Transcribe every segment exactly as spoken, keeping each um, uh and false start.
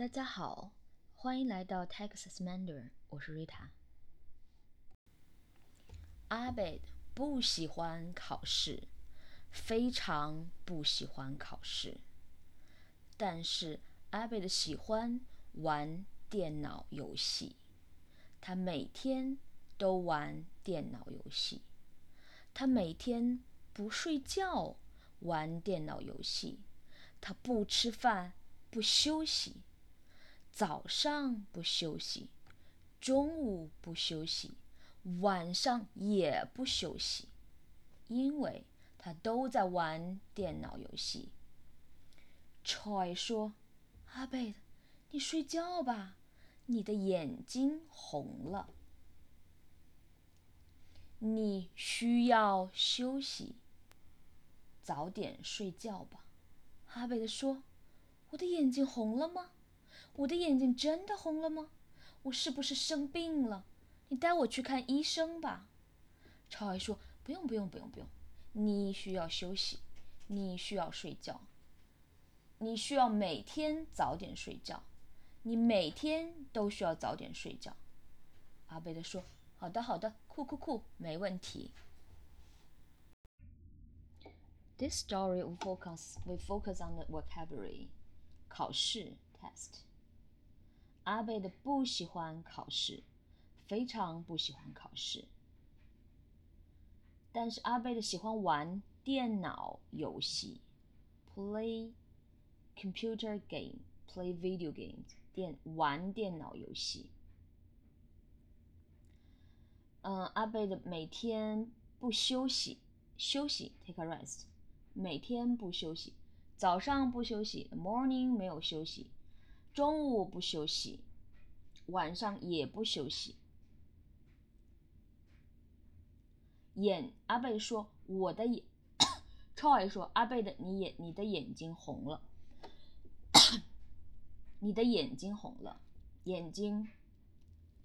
大家好，欢迎来到 Texas Mandarin， 我是 Rita。 Abid 不喜欢考试，非常不喜欢考试。但是 Abid 喜欢玩电脑游戏，他每天都玩电脑游戏，他每天不睡觉玩电脑游戏，他不吃饭不休息，早上不休息，中午不休息，晚上也不休息，因为他都在玩电脑游戏。 Choi 说，阿贝，你睡觉吧，你的眼睛红了，你需要休息，早点睡觉吧。阿贝说，我的眼睛红了吗？我的眼睛真的红了吗？我是不是生病了？你带我去看医生吧。超爱说，不用不用不用不用，你需要休息，你需要睡觉，你需要每天早点睡觉，你每天都需要早点睡觉。阿贝德说，好的好的，酷酷酷，没问题。This story will focus, will focus on the vocabulary. 考试 test. 阿贝的不喜欢考试，非常不喜欢考试。但是阿贝的喜欢玩电脑游戏 play computer game, play video games, 电玩电脑游戏。嗯，阿贝的每天不休息，休息 take a rest.每天不休息，早上不休息 morning 没有休息，中午不休息，晚上也不休息。眼阿贝说，我的眼Choi 说，阿贝的你眼你的眼睛红了你的眼睛红了，眼睛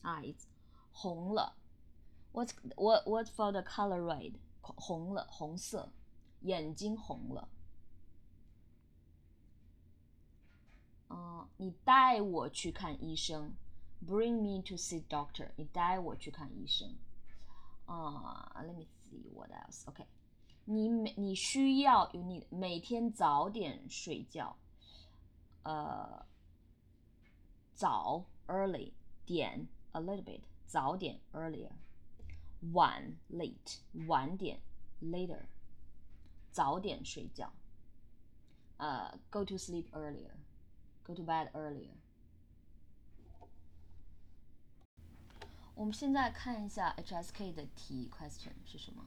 eyes 红了， what, what, what for the color red 红了，红色，眼睛红了。嗯，你带我去看医生 bring me to see doctor, 你带我去看医生。啊、uh, let me see what else, okay. 你, 你需要 you need, 每天早点睡觉。呃、uh, 早 early, 点 a little bit, 早点 earlier, 晚 late, 晚点 later.早点睡觉，呃、uh, ，go to sleep earlier, go to bed earlier。我们现在看一下 H S K 的题 question 是什么？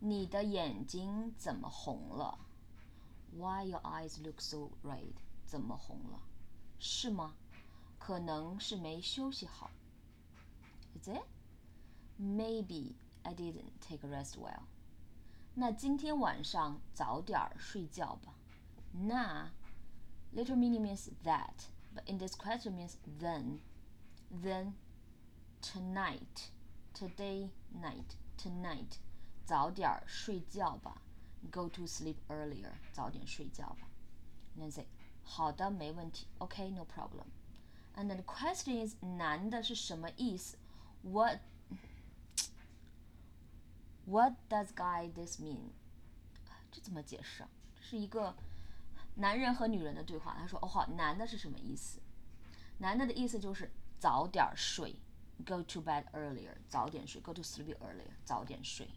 你的眼睛怎么红了 ？Why your eyes look so red? 怎么红了？是吗？可能是没休息好。Is it? Maybe I didn't take a rest well.那今天晚上早点睡觉吧。那 little meaning means that, but in this question means then, then tonight, today night, tonight, 早点睡觉吧 go to sleep earlier, 早点睡觉吧。And then say, 好的没问题 okay, no problem. And then the question is, 难的是什么意思 what,What does guy this mean? 这怎么解释啊？这是一个男人和女人的对话。他说：“哦好，男的是什么意思？男的的意思就是早点睡 ，go to bed earlier， 早点睡 ，go to sleep earlier， 早点睡。”